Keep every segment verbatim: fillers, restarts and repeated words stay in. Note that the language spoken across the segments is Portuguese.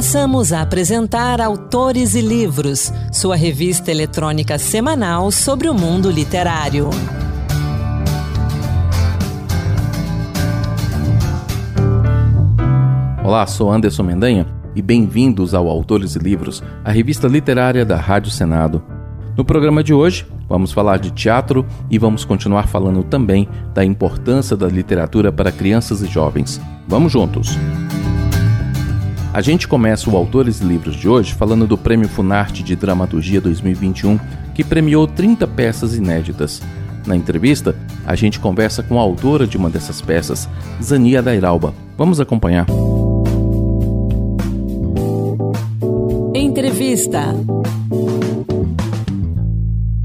Passamos a apresentar Autores e Livros, sua revista eletrônica semanal sobre o mundo literário. Olá, sou Anderson Mendanha e bem-vindos ao Autores e Livros, a revista literária da Rádio Senado. No programa de hoje, vamos falar de teatro e vamos continuar falando também da importância da literatura para crianças e jovens. Vamos juntos! A gente começa o Autores e Livros de hoje falando do Prêmio Funarte de Dramaturgia dois mil e vinte e um, que premiou trinta peças inéditas. Na entrevista, a gente conversa com a autora de uma dessas peças, Zânia Dairalba. Vamos acompanhar. Entrevista.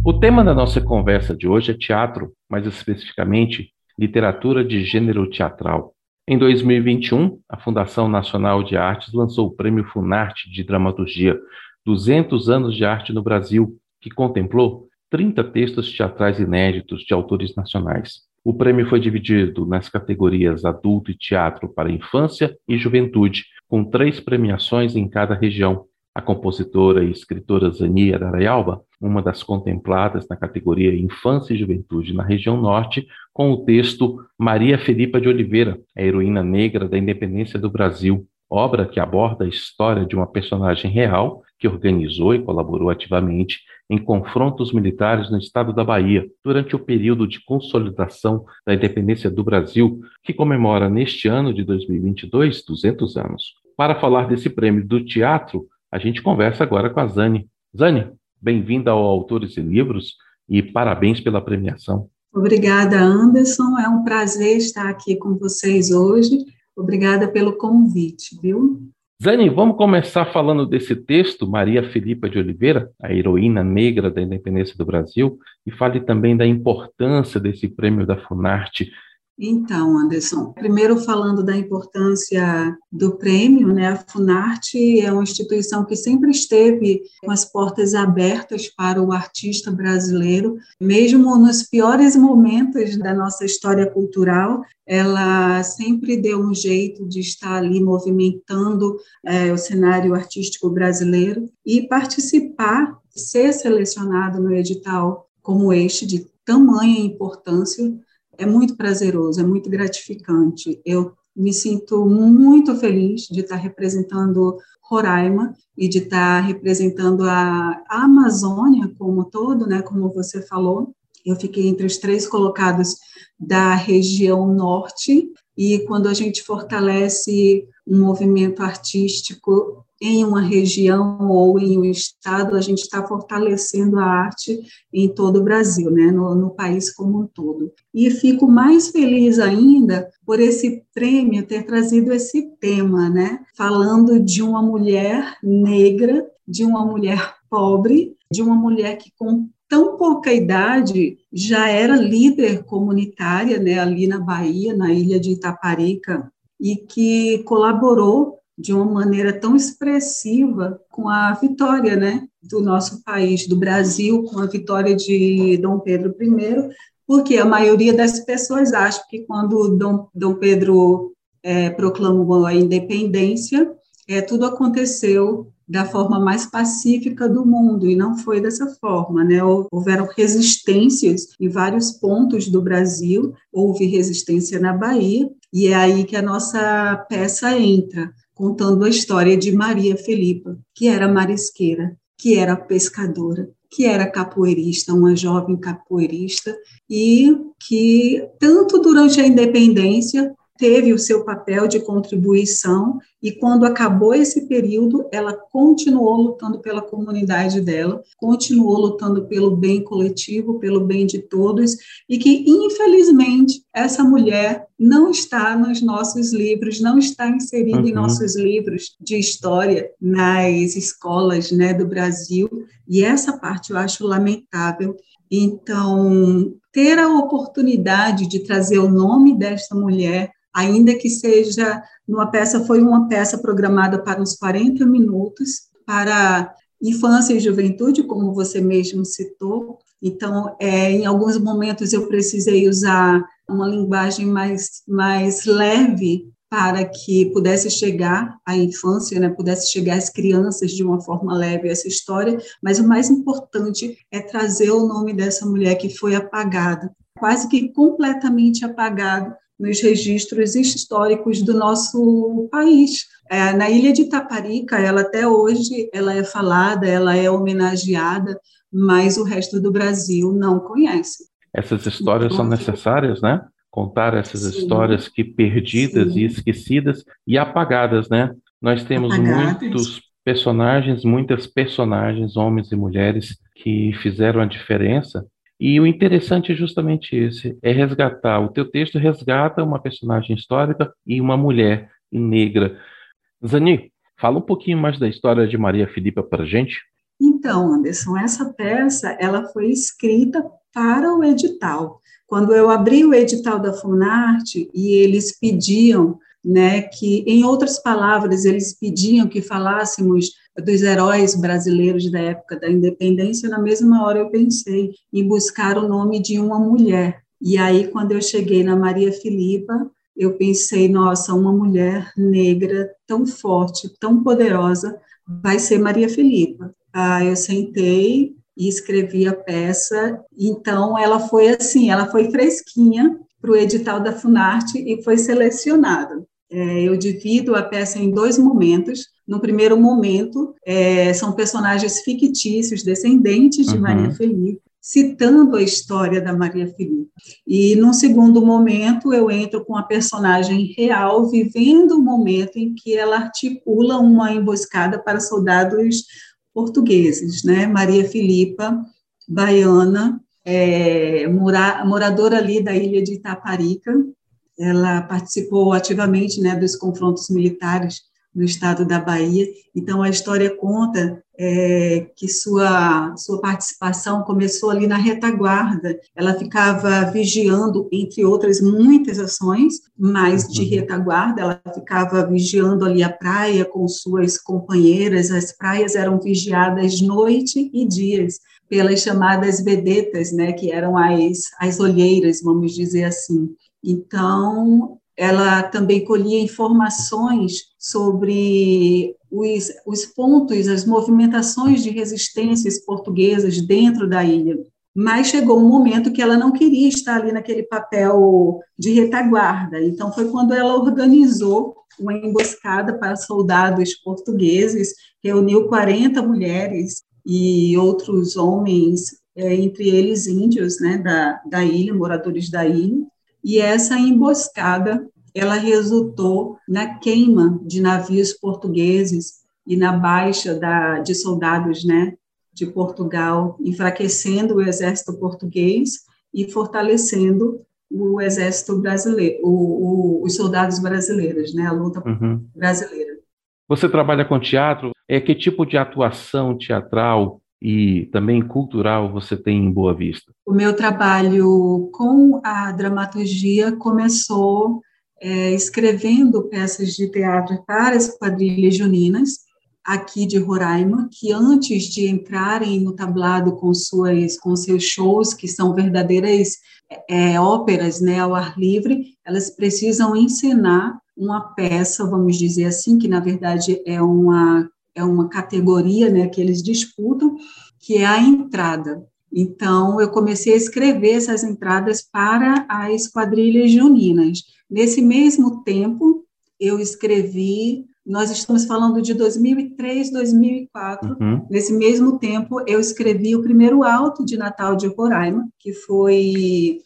O tema da nossa conversa de hoje é teatro, mais especificamente literatura de gênero teatral. Em dois mil e vinte e um, a Fundação Nacional de Artes lançou o Prêmio Funarte de Dramaturgia, duzentos anos de arte no Brasil, que contemplou trinta textos teatrais inéditos de autores nacionais. O prêmio foi dividido nas categorias adulto e teatro para infância e juventude, com três premiações em cada região. A compositora e escritora Zânia Dairalba, uma das contempladas na categoria Infância e Juventude na região norte, com o texto Maria Felipa de Oliveira, a heroína negra da independência do Brasil, obra que aborda a história de uma personagem real que organizou e colaborou ativamente em confrontos militares no estado da Bahia, durante o período de consolidação da independência do Brasil, que comemora neste ano de dois mil e vinte e dois, duzentos anos. Para falar desse prêmio do teatro, a gente conversa agora com a Zânia. Zânia, bem-vinda ao Autores e Livros e parabéns pela premiação. Obrigada, Anderson. É um prazer estar aqui com vocês hoje. Obrigada pelo convite, viu? Zânia, vamos começar falando desse texto, Maria Felipa de Oliveira, a heroína negra da independência do Brasil, e fale também da importância desse prêmio da Funarte. Então, Anderson, primeiro falando da importância do prêmio, né? A Funarte é uma instituição que sempre esteve com as portas abertas para o artista brasileiro, mesmo nos piores momentos da nossa história cultural, ela sempre deu um jeito de estar ali movimentando é, o cenário artístico brasileiro e participar, ser selecionado no edital como este, de tamanha importância, é muito prazeroso, é muito gratificante. Eu me sinto muito feliz de estar representando Roraima e de estar representando a Amazônia como um todo, né? Como você falou. Eu fiquei entre os três colocados da região norte e quando a gente fortalece um movimento artístico em uma região ou em um estado, a gente está fortalecendo a arte em todo o Brasil, né? no, no país como um todo. E fico mais feliz ainda por esse prêmio ter trazido esse tema, né? Falando de uma mulher negra, de uma mulher pobre, de uma mulher que com tão pouca idade já era líder comunitária, né? Ali na Bahia, na ilha de Itaparica, e que colaborou de uma maneira tão expressiva com a vitória, né, do nosso país, do Brasil, com a vitória de Dom Pedro I, porque a maioria das pessoas acha que quando Dom, Dom Pedro é, proclamou a independência, é, tudo aconteceu da forma mais pacífica do mundo, e não foi dessa forma, né? Houveram resistências em vários pontos do Brasil, houve resistência na Bahia, e é aí que a nossa peça entra, contando a história de Maria Felipa, que era marisqueira, que era pescadora, que era capoeirista, uma jovem capoeirista, e que, tanto durante a independência, teve o seu papel de contribuição e quando acabou esse período, ela continuou lutando pela comunidade dela, continuou lutando pelo bem coletivo, pelo bem de todos e que, infelizmente, essa mulher não está nos nossos livros, não está inserida uhum. em nossos livros de história nas escolas, né, do Brasil e essa parte eu acho lamentável. Então, ter a oportunidade de trazer o nome desta mulher ainda que seja numa peça, foi uma peça programada para uns quarenta minutos, para infância e juventude, como você mesmo citou. Então, é, em alguns momentos eu precisei usar uma linguagem mais, mais leve para que pudesse chegar à infância, né, pudesse chegar às crianças de uma forma leve essa história, mas o mais importante é trazer o nome dessa mulher que foi apagada, quase que completamente apagada nos registros históricos do nosso país. É, na ilha de Itaparica, ela até hoje ela é falada, ela é homenageada, mas o resto do Brasil não conhece. Essas histórias então, são necessárias, né? Contar essas sim, histórias que perdidas sim. e esquecidas e apagadas, né? Nós temos apagadas. muitos personagens, muitas personagens, homens e mulheres, que fizeram a diferença. E o interessante é justamente esse, é resgatar. O teu texto resgata uma personagem histórica e uma mulher negra. Zânia, fala um pouquinho mais da história de Maria Felipa para a gente. Então, Anderson, essa peça ela foi escrita para o edital. Quando eu abri o edital da Funarte e eles pediam, né, que, em outras palavras, eles pediam que falássemos dos heróis brasileiros da época da independência, na mesma hora eu pensei em buscar o nome de uma mulher. E aí, quando eu cheguei na Maria Felipa, eu pensei, nossa, uma mulher negra tão forte, tão poderosa, vai ser Maria Felipa. Ah, eu sentei e escrevi a peça, então ela foi assim, ela foi fresquinha para o edital da Funarte e foi selecionada. É, eu divido a peça em dois momentos. No primeiro momento, é, são personagens fictícios, descendentes de uhum. Maria Felipa, citando a história da Maria Felipa. E, num segundo momento, eu entro com a personagem real, vivendo o momento em que ela articula uma emboscada para soldados portugueses, né? Maria Felipa, baiana, é, mora, moradora ali da ilha de Itaparica, ela participou ativamente, né, dos confrontos militares no estado da Bahia, então a história conta é, que sua, sua participação começou ali na retaguarda, ela ficava vigiando, entre outras muitas ações, mas de retaguarda, ela ficava vigiando ali a praia com suas companheiras, as praias eram vigiadas noite e dias pelas chamadas vedetas, né, que eram as, as olheiras, vamos dizer assim. Então, ela também colhia informações sobre os, os pontos, as movimentações de resistências portuguesas dentro da ilha. Mas chegou um momento que ela não queria estar ali naquele papel de retaguarda. Então, foi quando ela organizou uma emboscada para soldados portugueses, reuniu quarenta mulheres e outros homens, entre eles índios, né, da, da ilha, moradores da ilha. E essa emboscada, ela resultou na queima de navios portugueses e na baixa da, de soldados, né, de Portugal, enfraquecendo o exército português e fortalecendo o exército brasileiro, o, o, os soldados brasileiros, né, a luta uhum. brasileira. Você trabalha com teatro, é que tipo de atuação teatral e também cultural você tem em Boa Vista? O meu trabalho com a dramaturgia começou é, escrevendo peças de teatro para as quadrilhas juninas, aqui de Roraima, que antes de entrarem no tablado com, suas, com seus shows, que são verdadeiras é, óperas, né, ao ar livre, elas precisam encenar uma peça, vamos dizer assim, que na verdade é uma é uma categoria, né, que eles disputam, que é a entrada. Então, eu comecei a escrever essas entradas para as quadrilhas juninas. Nesse mesmo tempo, eu escrevi, nós estamos falando de dois mil e três, dois mil e quatro, uhum. nesse mesmo tempo, eu escrevi o primeiro auto de Natal de Roraima, que foi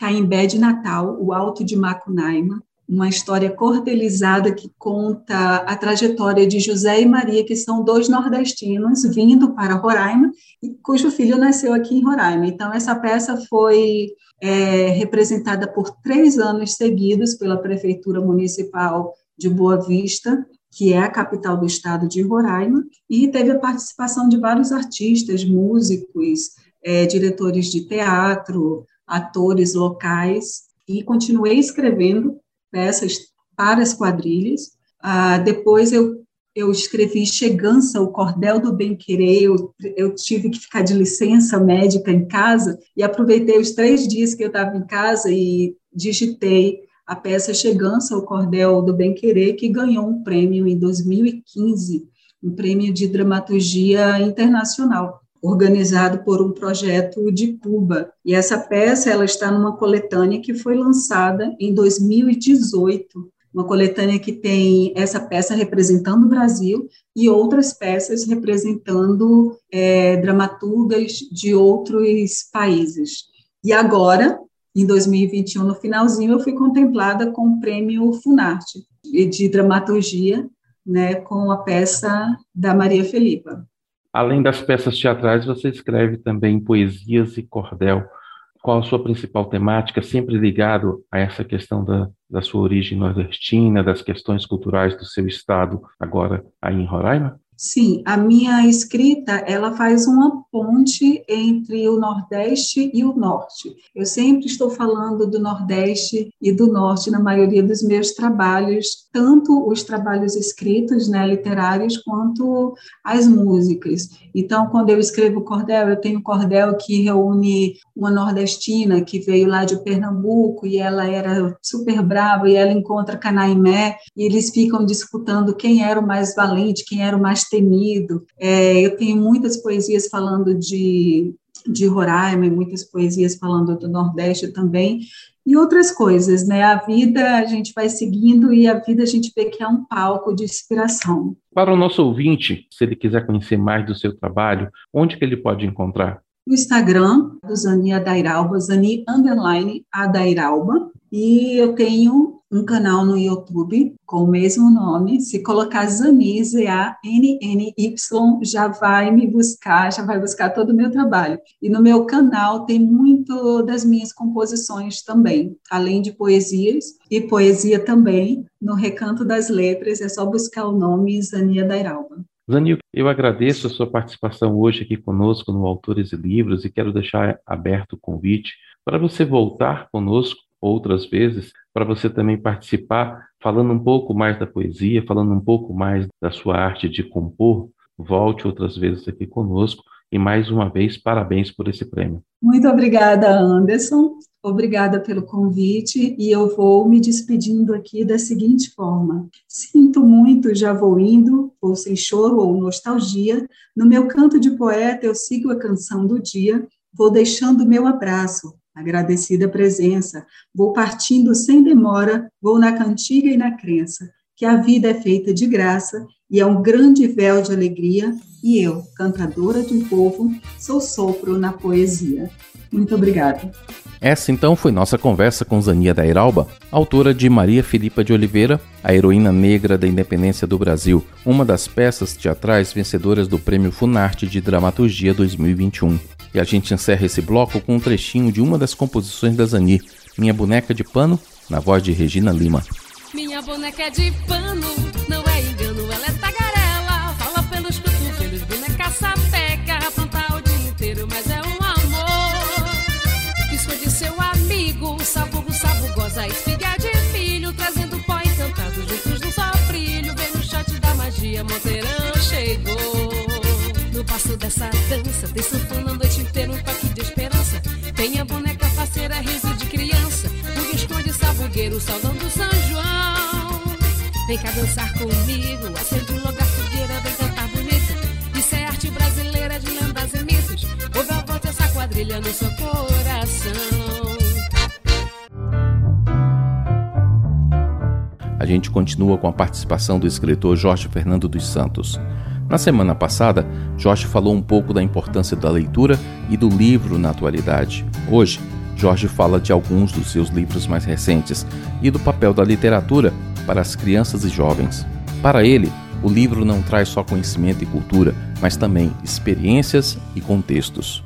Caimbé de Natal, o auto de Macunaima, uma história cordelizada que conta a trajetória de José e Maria, que são dois nordestinos vindo para Roraima, e cujo filho nasceu aqui em Roraima. Então, essa peça foi é, representada por três anos seguidos pela Prefeitura Municipal de Boa Vista, que é a capital do estado de Roraima, e teve a participação de vários artistas, músicos, é, diretores de teatro, atores locais, e continuei escrevendo peças para as quadrilhas. Ah, depois eu, eu escrevi Chegança, o Cordel do Bem Querer, eu, eu tive que ficar de licença médica em casa e aproveitei os três dias que eu estava em casa e digitei a peça Chegança, o Cordel do Bem Querer, que ganhou um prêmio em dois mil e quinze, um prêmio de dramaturgia internacional, organizado por um projeto de Cuba. E essa peça ela está numa coletânea que foi lançada em dois mil e dezoito, uma coletânea que tem essa peça representando o Brasil e outras peças representando é, dramaturgas de outros países. E agora, em dois mil e vinte e um, no finalzinho, eu fui contemplada com o Prêmio Funarte de Dramaturgia, né, com a peça da Maria Felipa. Além das peças teatrais, você escreve também poesias e cordel. Qual a sua principal temática, sempre ligado a essa questão da, da sua origem nordestina, das questões culturais do seu estado, agora aí em Roraima? Sim, a minha escrita ela faz uma ponte entre o Nordeste e o Norte. Eu sempre estou falando do Nordeste e do Norte na maioria dos meus trabalhos, tanto os trabalhos escritos, né, literários, quanto as músicas. Então, quando eu escrevo cordel, eu tenho cordel que reúne uma nordestina que veio lá de Pernambuco e ela era super brava e ela encontra Canaimé e eles ficam disputando quem era o mais valente, quem era o mais temido. É, eu tenho muitas poesias falando de, de Roraima, muitas poesias falando do Nordeste também, e outras coisas, né? A vida a gente vai seguindo e a vida a gente vê que é um palco de inspiração. Para o nosso ouvinte, se ele quiser conhecer mais do seu trabalho, onde que ele pode encontrar? No Instagram, do Zânia Dairalba, Zânia underline a Dairalba, e eu tenho um canal no YouTube com o mesmo nome. Se colocar Zani, Z A N N Y, já vai me buscar, já vai buscar todo o meu trabalho. E no meu canal tem muito das minhas composições também, além de poesias, e poesia também, no Recanto das Letras, é só buscar o nome Zânia Dairalba. Zanil, eu agradeço a sua participação hoje aqui conosco no Autores e Livros e quero deixar aberto o convite para você voltar conosco outras vezes, para você também participar falando um pouco mais da poesia, falando um pouco mais da sua arte de compor. Volte outras vezes aqui conosco e, mais uma vez, parabéns por esse prêmio. Muito obrigada, Anderson. Obrigada pelo convite e eu vou me despedindo aqui da seguinte forma. Sinto muito, já vou indo, ou sem choro ou nostalgia. No meu canto de poeta eu sigo a canção do dia, vou deixando meu abraço, agradecida presença, vou partindo sem demora, vou na cantiga e na crença, que a vida é feita de graça e é um grande véu de alegria e eu, cantadora de um povo, sou sopro na poesia. Muito obrigada. Essa, então, foi nossa conversa com Zânia Dairalba, autora de Maria Felipa de Oliveira, a heroína negra da independência do Brasil, uma das peças teatrais vencedoras do Prêmio Funarte de Dramaturgia dois mil e vinte e um. E a gente encerra esse bloco com um trechinho de uma das composições da Zani, Minha Boneca de Pano, na voz de Regina Lima. Minha boneca de pano, não é engano, ela é tagarela, fala pelos cotovelos, boneca sapeca, apronta o dia inteiro, mas é um sabugo, sabugo, goza, espiga de milho, trazendo pó encantado juntos no sofrilho. Vem no shot da magia, Monteirão chegou. No passo dessa dança, tem sanfona a noite inteira, um toque de esperança. Tem a boneca faceira, riso de criança, no esconde sabugueiro, saudando São João. Vem cá dançar comigo, acende logo a fogueira, vem cantar bonita. Isso é arte brasileira de lendas e mitos. Ouve a volta essa quadrilha no seu coração. A gente continua com a participação do escritor Jorge Fernando dos Santos. Na semana passada, Jorge falou um pouco da importância da leitura e do livro na atualidade. Hoje, Jorge fala de alguns dos seus livros mais recentes e do papel da literatura para as crianças e jovens. Para ele, o livro não traz só conhecimento e cultura, mas também experiências e contextos.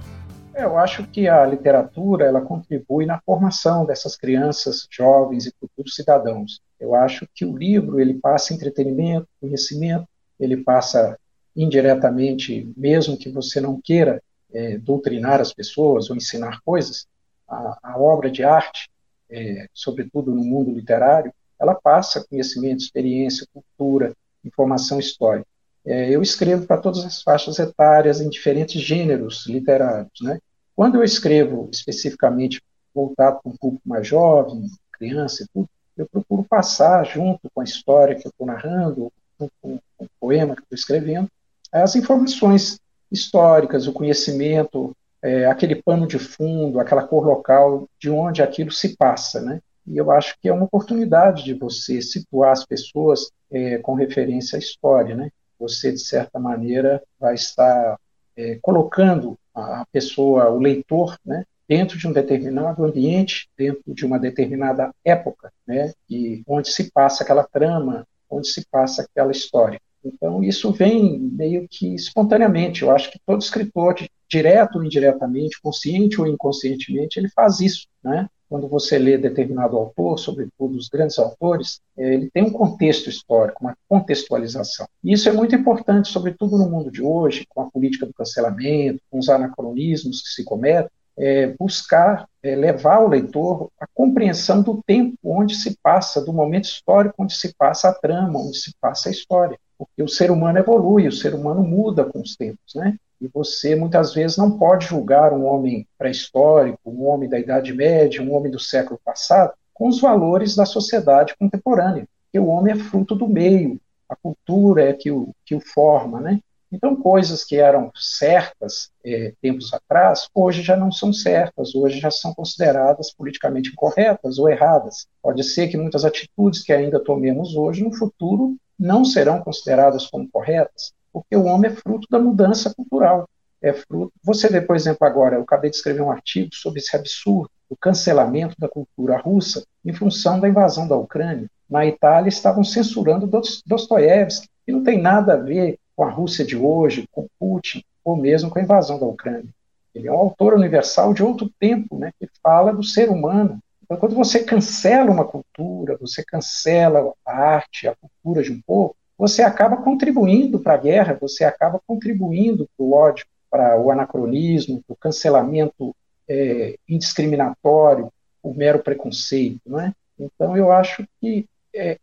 Eu acho que a literatura ela contribui na formação dessas crianças, jovens e futuros cidadãos. Eu acho que o livro ele passa entretenimento, conhecimento, ele passa indiretamente, mesmo que você não queira é, doutrinar as pessoas ou ensinar coisas, a, a obra de arte, é, sobretudo no mundo literário, ela passa conhecimento, experiência, cultura, informação histórica. É, eu escrevo para todas as faixas etárias, em diferentes gêneros literários, né? Quando eu escrevo especificamente voltado para um público mais jovem, criança e tudo, eu procuro passar, junto com a história que eu estou narrando, junto com, com o poema que estou escrevendo, as informações históricas, o conhecimento, é, aquele pano de fundo, aquela cor local, de onde aquilo se passa, né? E eu acho que é uma oportunidade de você situar as pessoas é, com referência à história, né? Você, de certa maneira, vai estar é, colocando a pessoa, o leitor, né, dentro de um determinado ambiente, dentro de uma determinada época, né, e onde se passa aquela trama, onde se passa aquela história. Então, isso vem meio que espontaneamente. Eu acho que todo escritor, direto ou indiretamente, consciente ou inconscientemente, ele faz isso, né? Quando você lê determinado autor, sobretudo os grandes autores, ele tem um contexto histórico, uma contextualização. E isso é muito importante, sobretudo no mundo de hoje, com a política do cancelamento, com os anacronismos que se cometem, é buscar é levar o leitor à compreensão do tempo onde se passa, do momento histórico onde se passa a trama, onde se passa a história. Porque o ser humano evolui, o ser humano muda com os tempos, né? E você, muitas vezes, não pode julgar um homem pré-histórico, um homem da Idade Média, um homem do século passado, com os valores da sociedade contemporânea. Porque o homem é fruto do meio, a cultura é que o, que o forma, né? Então, coisas que eram certas é, tempos atrás, hoje já não são certas, hoje já são consideradas politicamente incorretas ou erradas. Pode ser que muitas atitudes que ainda tomemos hoje, no futuro, não serão consideradas como corretas, porque o homem é fruto da mudança cultural. É fruto. Você vê, por exemplo, agora, eu acabei de escrever um artigo sobre esse absurdo, o cancelamento da cultura russa em função da invasão da Ucrânia. Na Itália, estavam censurando Dostoiévski, que não tem nada a ver com a Rússia de hoje, com Putin, ou mesmo com a invasão da Ucrânia. Ele é um autor universal de outro tempo, né, que fala do ser humano. Então, quando você cancela uma cultura, você cancela a arte, a cultura de um povo, você acaba contribuindo para a guerra, você acaba contribuindo para o ódio, para o anacronismo, para o cancelamento é, indiscriminatório, o mero preconceito, não é? Então, eu acho que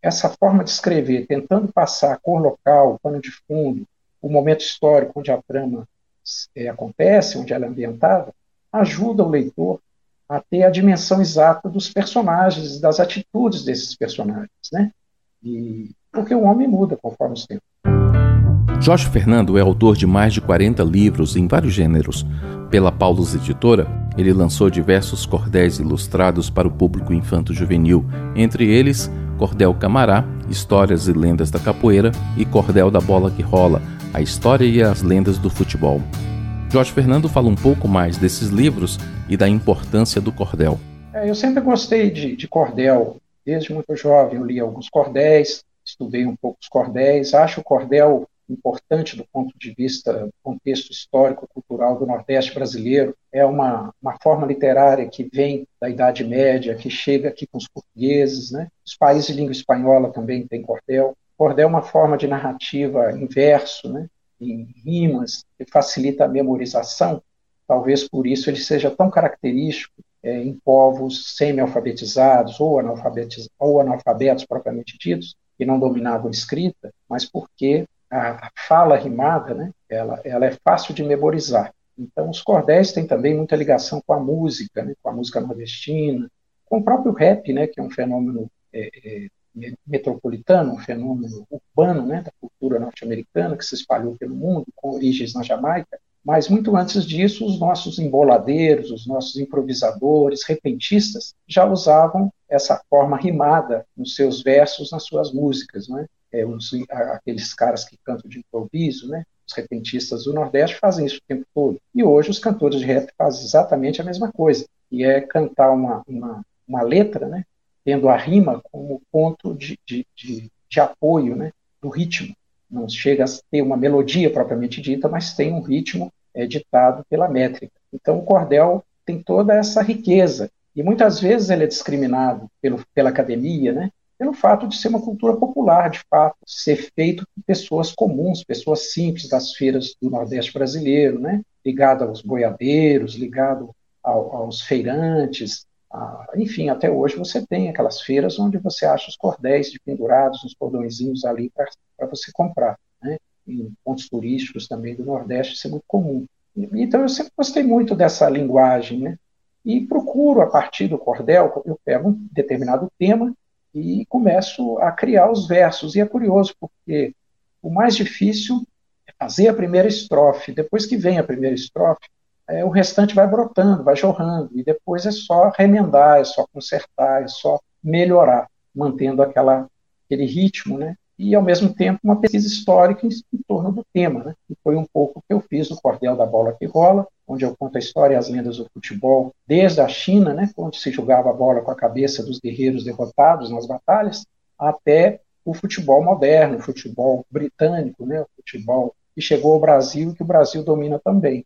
essa forma de escrever, tentando passar a cor local, o pano de fundo, o momento histórico onde a trama é, acontece, onde ela é ambientada, ajuda o leitor a ter a dimensão exata dos personagens, das atitudes desses personagens, né? E, porque o homem muda conforme os tempos. Jorge Fernando é autor de mais de quarenta livros em vários gêneros. Pela Paulus Editora, ele lançou diversos cordéis ilustrados para o público infanto-juvenil, entre eles Cordel Camará, Histórias e Lendas da Capoeira, e Cordel da Bola que Rola, A História e as Lendas do Futebol. Jorge Fernando fala um pouco mais desses livros e da importância do cordel. É, eu sempre gostei de, de cordel, desde muito jovem eu li alguns cordéis, estudei um pouco os cordéis, acho o cordel importante do ponto de vista do contexto histórico-cultural do Nordeste brasileiro, é uma, uma forma literária que vem da Idade Média, que chega aqui com os portugueses, né? Os países de língua espanhola também têm cordel. Cordel é uma forma de narrativa em verso, né? Em rimas, que facilita a memorização, talvez por isso ele seja tão característico é, em povos semi-alfabetizados ou, analfabetiz... ou analfabetos propriamente ditos, que não dominavam a escrita, mas porque a fala rimada, né, ela, ela é fácil de memorizar. Então, os cordéis têm também muita ligação com a música, né, com a música nordestina, com o próprio rap, né, que é um fenômeno é, é, metropolitano, um fenômeno urbano, né, da cultura norte-americana, que se espalhou pelo mundo, com origens na Jamaica, mas muito antes disso, os nossos emboladeiros, os nossos improvisadores, repentistas, já usavam essa forma rimada nos seus versos, nas suas músicas, né? É, os, aqueles caras que cantam de improviso, né? Os repentistas do Nordeste fazem isso o tempo todo. E hoje os cantores de rap fazem exatamente a mesma coisa, que é cantar uma, uma, uma letra, né? Tendo a rima como ponto de, de, de, de apoio, né? Do ritmo. Não chega a ter uma melodia propriamente dita, mas tem um ritmo é, ditado pela métrica. Então o cordel tem toda essa riqueza. E muitas vezes ele é discriminado pelo, pela academia, né? Pelo fato de ser uma cultura popular, de fato, ser feito por pessoas comuns, pessoas simples das feiras do Nordeste brasileiro, né? Ligado aos boiadeiros, ligado ao, aos feirantes, a, enfim, até hoje você tem aquelas feiras onde você acha os cordéis pendurados, uns cordõezinhos ali para você comprar, né? Em pontos turísticos também do Nordeste, isso é muito comum. Então eu sempre gostei muito dessa linguagem, né? E procuro, a partir do cordel, eu pego um determinado tema, e começo a criar os versos. E é curioso, porque o mais difícil é fazer a primeira estrofe. Depois que vem a primeira estrofe, é, o restante vai brotando, vai jorrando, e depois é só remendar, é só consertar, é só melhorar, mantendo aquela, aquele ritmo, né? E, ao mesmo tempo, uma pesquisa histórica em, em torno do tema, né? E foi um pouco o que eu fiz no Cordel da Bola que Rola, onde eu conto a história e as lendas do futebol desde a China, né, onde se jogava a bola com a cabeça dos guerreiros derrotados nas batalhas, até o futebol moderno, o futebol britânico, né, o futebol que chegou ao Brasil e que o Brasil domina também.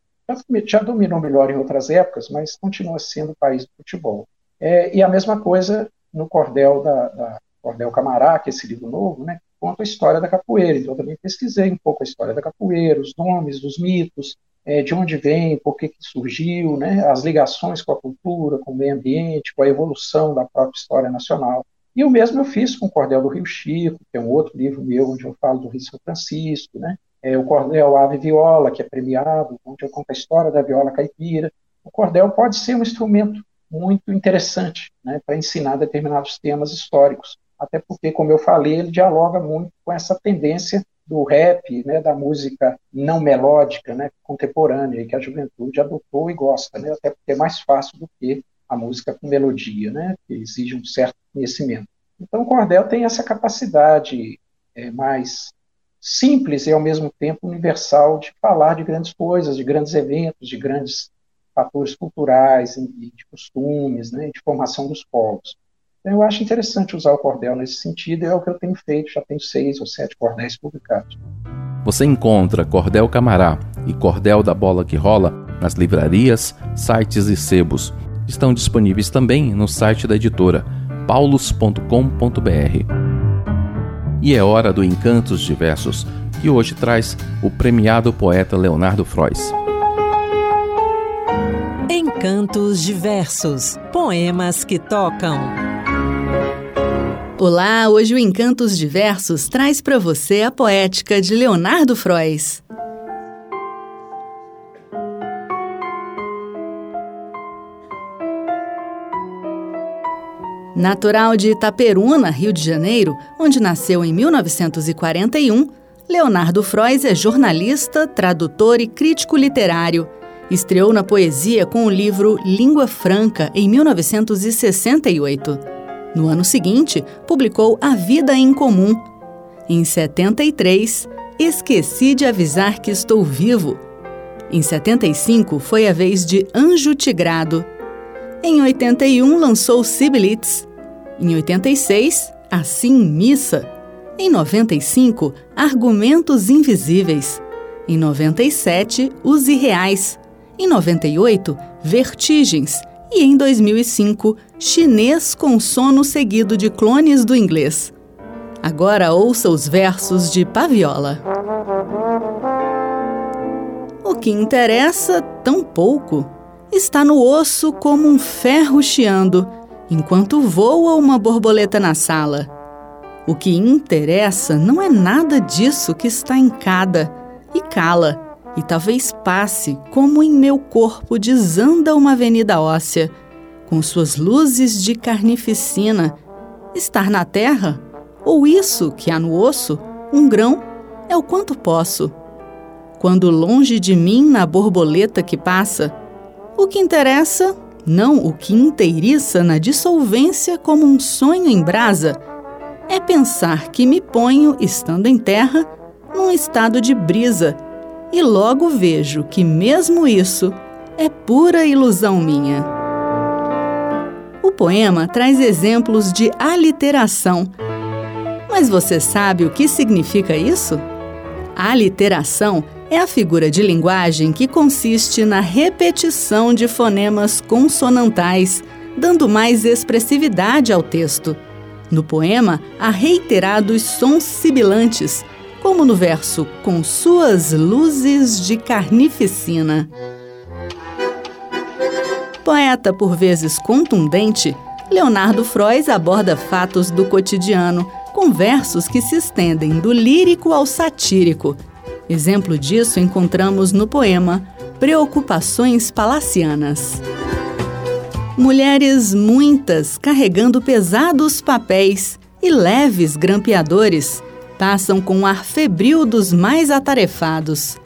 Já dominou melhor em outras épocas, mas continua sendo o país do futebol. É, e a mesma coisa no Cordel da, da Cordel Camará, que é esse livro novo, né, conta a história da capoeira. Então eu também pesquisei um pouco a história da capoeira, os nomes, os mitos, é, de onde vem, por que, que surgiu, né, as ligações com a cultura, com o meio ambiente, com a evolução da própria história nacional. E o mesmo eu fiz com o Cordel do Rio Chico, que é um outro livro meu onde eu falo do Rio São Francisco, né, é, o Cordel Ave Viola, que é premiado, onde eu conto a história da viola caipira. O cordel pode ser um instrumento muito interessante, né, para ensinar determinados temas históricos, até porque, como eu falei, ele dialoga muito com essa tendência do rap, né, da música não melódica, né, contemporânea, que a juventude adotou e gosta, né, até porque é mais fácil do que a música com melodia, né, que exige um certo conhecimento. Então o cordel tem essa capacidade é, mais simples e, ao mesmo tempo, universal de falar de grandes coisas, de grandes eventos, de grandes fatores culturais, de costumes, né, de formação dos povos. Então, eu acho interessante usar o cordel nesse sentido, e é o que eu tenho feito, já tenho seis ou sete cordéis publicados. Você encontra Cordel Camará e Cordel da Bola que Rola nas livrarias, sites e sebos. Estão disponíveis também no site da editora, paulus ponto com ponto br. E é hora do Encantos de Versos, que hoje traz o premiado poeta Leonardo Fróes. Encantos de Versos, poemas que tocam. Olá, hoje o Encantos de Versos traz para você a poética de Leonardo Fróes. Natural de Itaperuna, Rio de Janeiro, onde nasceu em mil novecentos e quarenta e um, Leonardo Fróes é jornalista, tradutor e crítico literário. Estreou na poesia com o livro Língua Franca, em mil novecentos e sessenta e oito. No ano seguinte, publicou A Vida em Comum. Em setenta e três, Esqueci de Avisar que Estou Vivo. Em setenta e cinco, foi a vez de Anjo Tigrado. Em oitenta e um, lançou Sibilitz. Em oitenta e seis, Assim Missa. Em noventa e cinco, Argumentos Invisíveis. Em noventa e sete, Os Irreais. Em noventa e oito, Vertigens. E em dois mil e cinco, Chinês com sono seguido de clones do inglês. Agora ouça os versos de Paviola. O que interessa, tão pouco, está no osso como um ferro chiando, enquanto voa uma borboleta na sala. O que interessa não é nada disso que está em cada, e cala. E talvez passe, como em meu corpo desanda uma avenida óssea, com suas luzes de carnificina. Estar na terra, ou isso que há no osso, um grão, é o quanto posso. Quando longe de mim na borboleta que passa, o que interessa, não o que inteiriça na dissolvência como um sonho em brasa, é pensar que me ponho, estando em terra, num estado de brisa, e logo vejo que mesmo isso é pura ilusão minha. O poema traz exemplos de aliteração. Mas você sabe o que significa isso? A aliteração é a figura de linguagem que consiste na repetição de fonemas consonantais, dando mais expressividade ao texto. No poema, há reiterados sons sibilantes, como no verso Com Suas Luzes de Carnificina. Poeta por vezes contundente, Leonardo Fróes aborda fatos do cotidiano, com versos que se estendem do lírico ao satírico. Exemplo disso encontramos no poema Preocupações Palacianas. Mulheres muitas carregando pesados papéis, e leves grampeadores passam com o ar febril dos mais atarefados.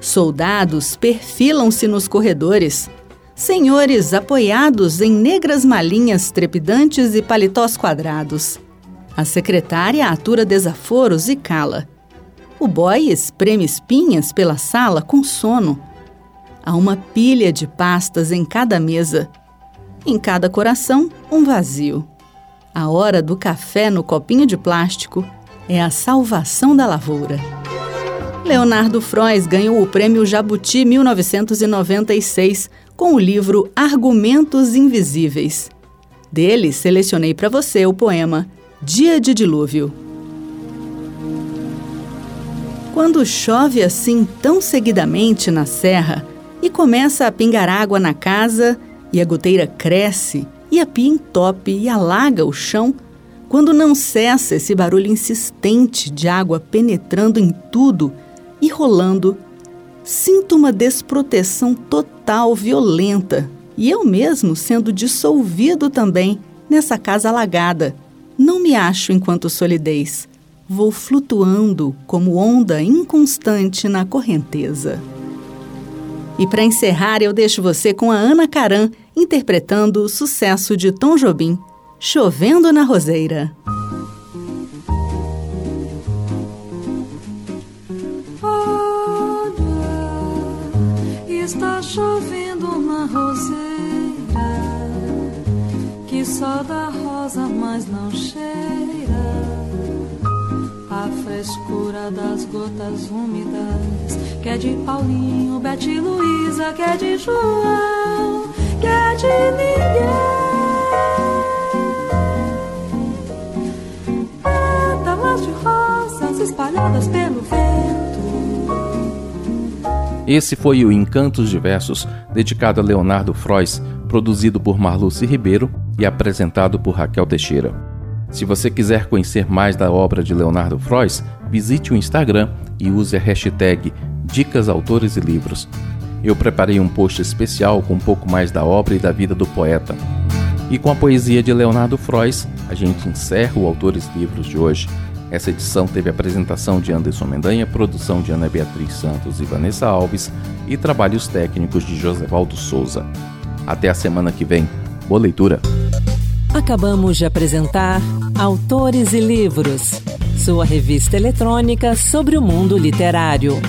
Soldados perfilam-se nos corredores, senhores apoiados em negras malinhas trepidantes e paletós quadrados. A secretária atura desaforos e cala. O boy espreme espinhas pela sala com sono. Há uma pilha de pastas em cada mesa. Em cada coração, um vazio. A hora do café no copinho de plástico é a salvação da lavoura. Leonardo Fróes ganhou o Prêmio Jabuti mil novecentos e noventa e seis com o livro Argumentos Invisíveis. Dele, selecionei para você o poema Dia de Dilúvio. Quando chove assim tão seguidamente na serra e começa a pingar água na casa e a goteira cresce e a pia entope e alaga o chão, quando não cessa esse barulho insistente de água penetrando em tudo e rolando, sinto uma desproteção total, violenta, e eu mesmo sendo dissolvido também nessa casa alagada. Não me acho enquanto solidez. Vou flutuando como onda inconstante na correnteza. E para encerrar, eu deixo você com a Ana Caran interpretando o sucesso de Tom Jobim, Chovendo na Roseira. Olha, está chovendo na roseira, que só dá rosa, mas não cheira. A frescura das gotas úmidas, que é de Paulinho, Bete e Luísa, que é de João, que é de ninguém. Espalhadas pelo vento. Esse foi o Encantos Diversos, dedicado a Leonardo Fróes, produzido por Marluce Ribeiro e apresentado por Raquel Teixeira. Se você quiser conhecer mais da obra de Leonardo Fróes, visite o Instagram e use a hashtag Dicas Autores e Livros. Eu preparei um post especial com um pouco mais da obra e da vida do poeta. E com a poesia de Leonardo Fróes, a gente encerra o Autores e Livros de hoje. Essa edição teve a apresentação de Anderson Mendanha, produção de Ana Beatriz Santos e Vanessa Alves e trabalhos técnicos de Josevaldo Souza. Até a semana que vem. Boa leitura! Acabamos de apresentar Autores e Livros, sua revista eletrônica sobre o mundo literário.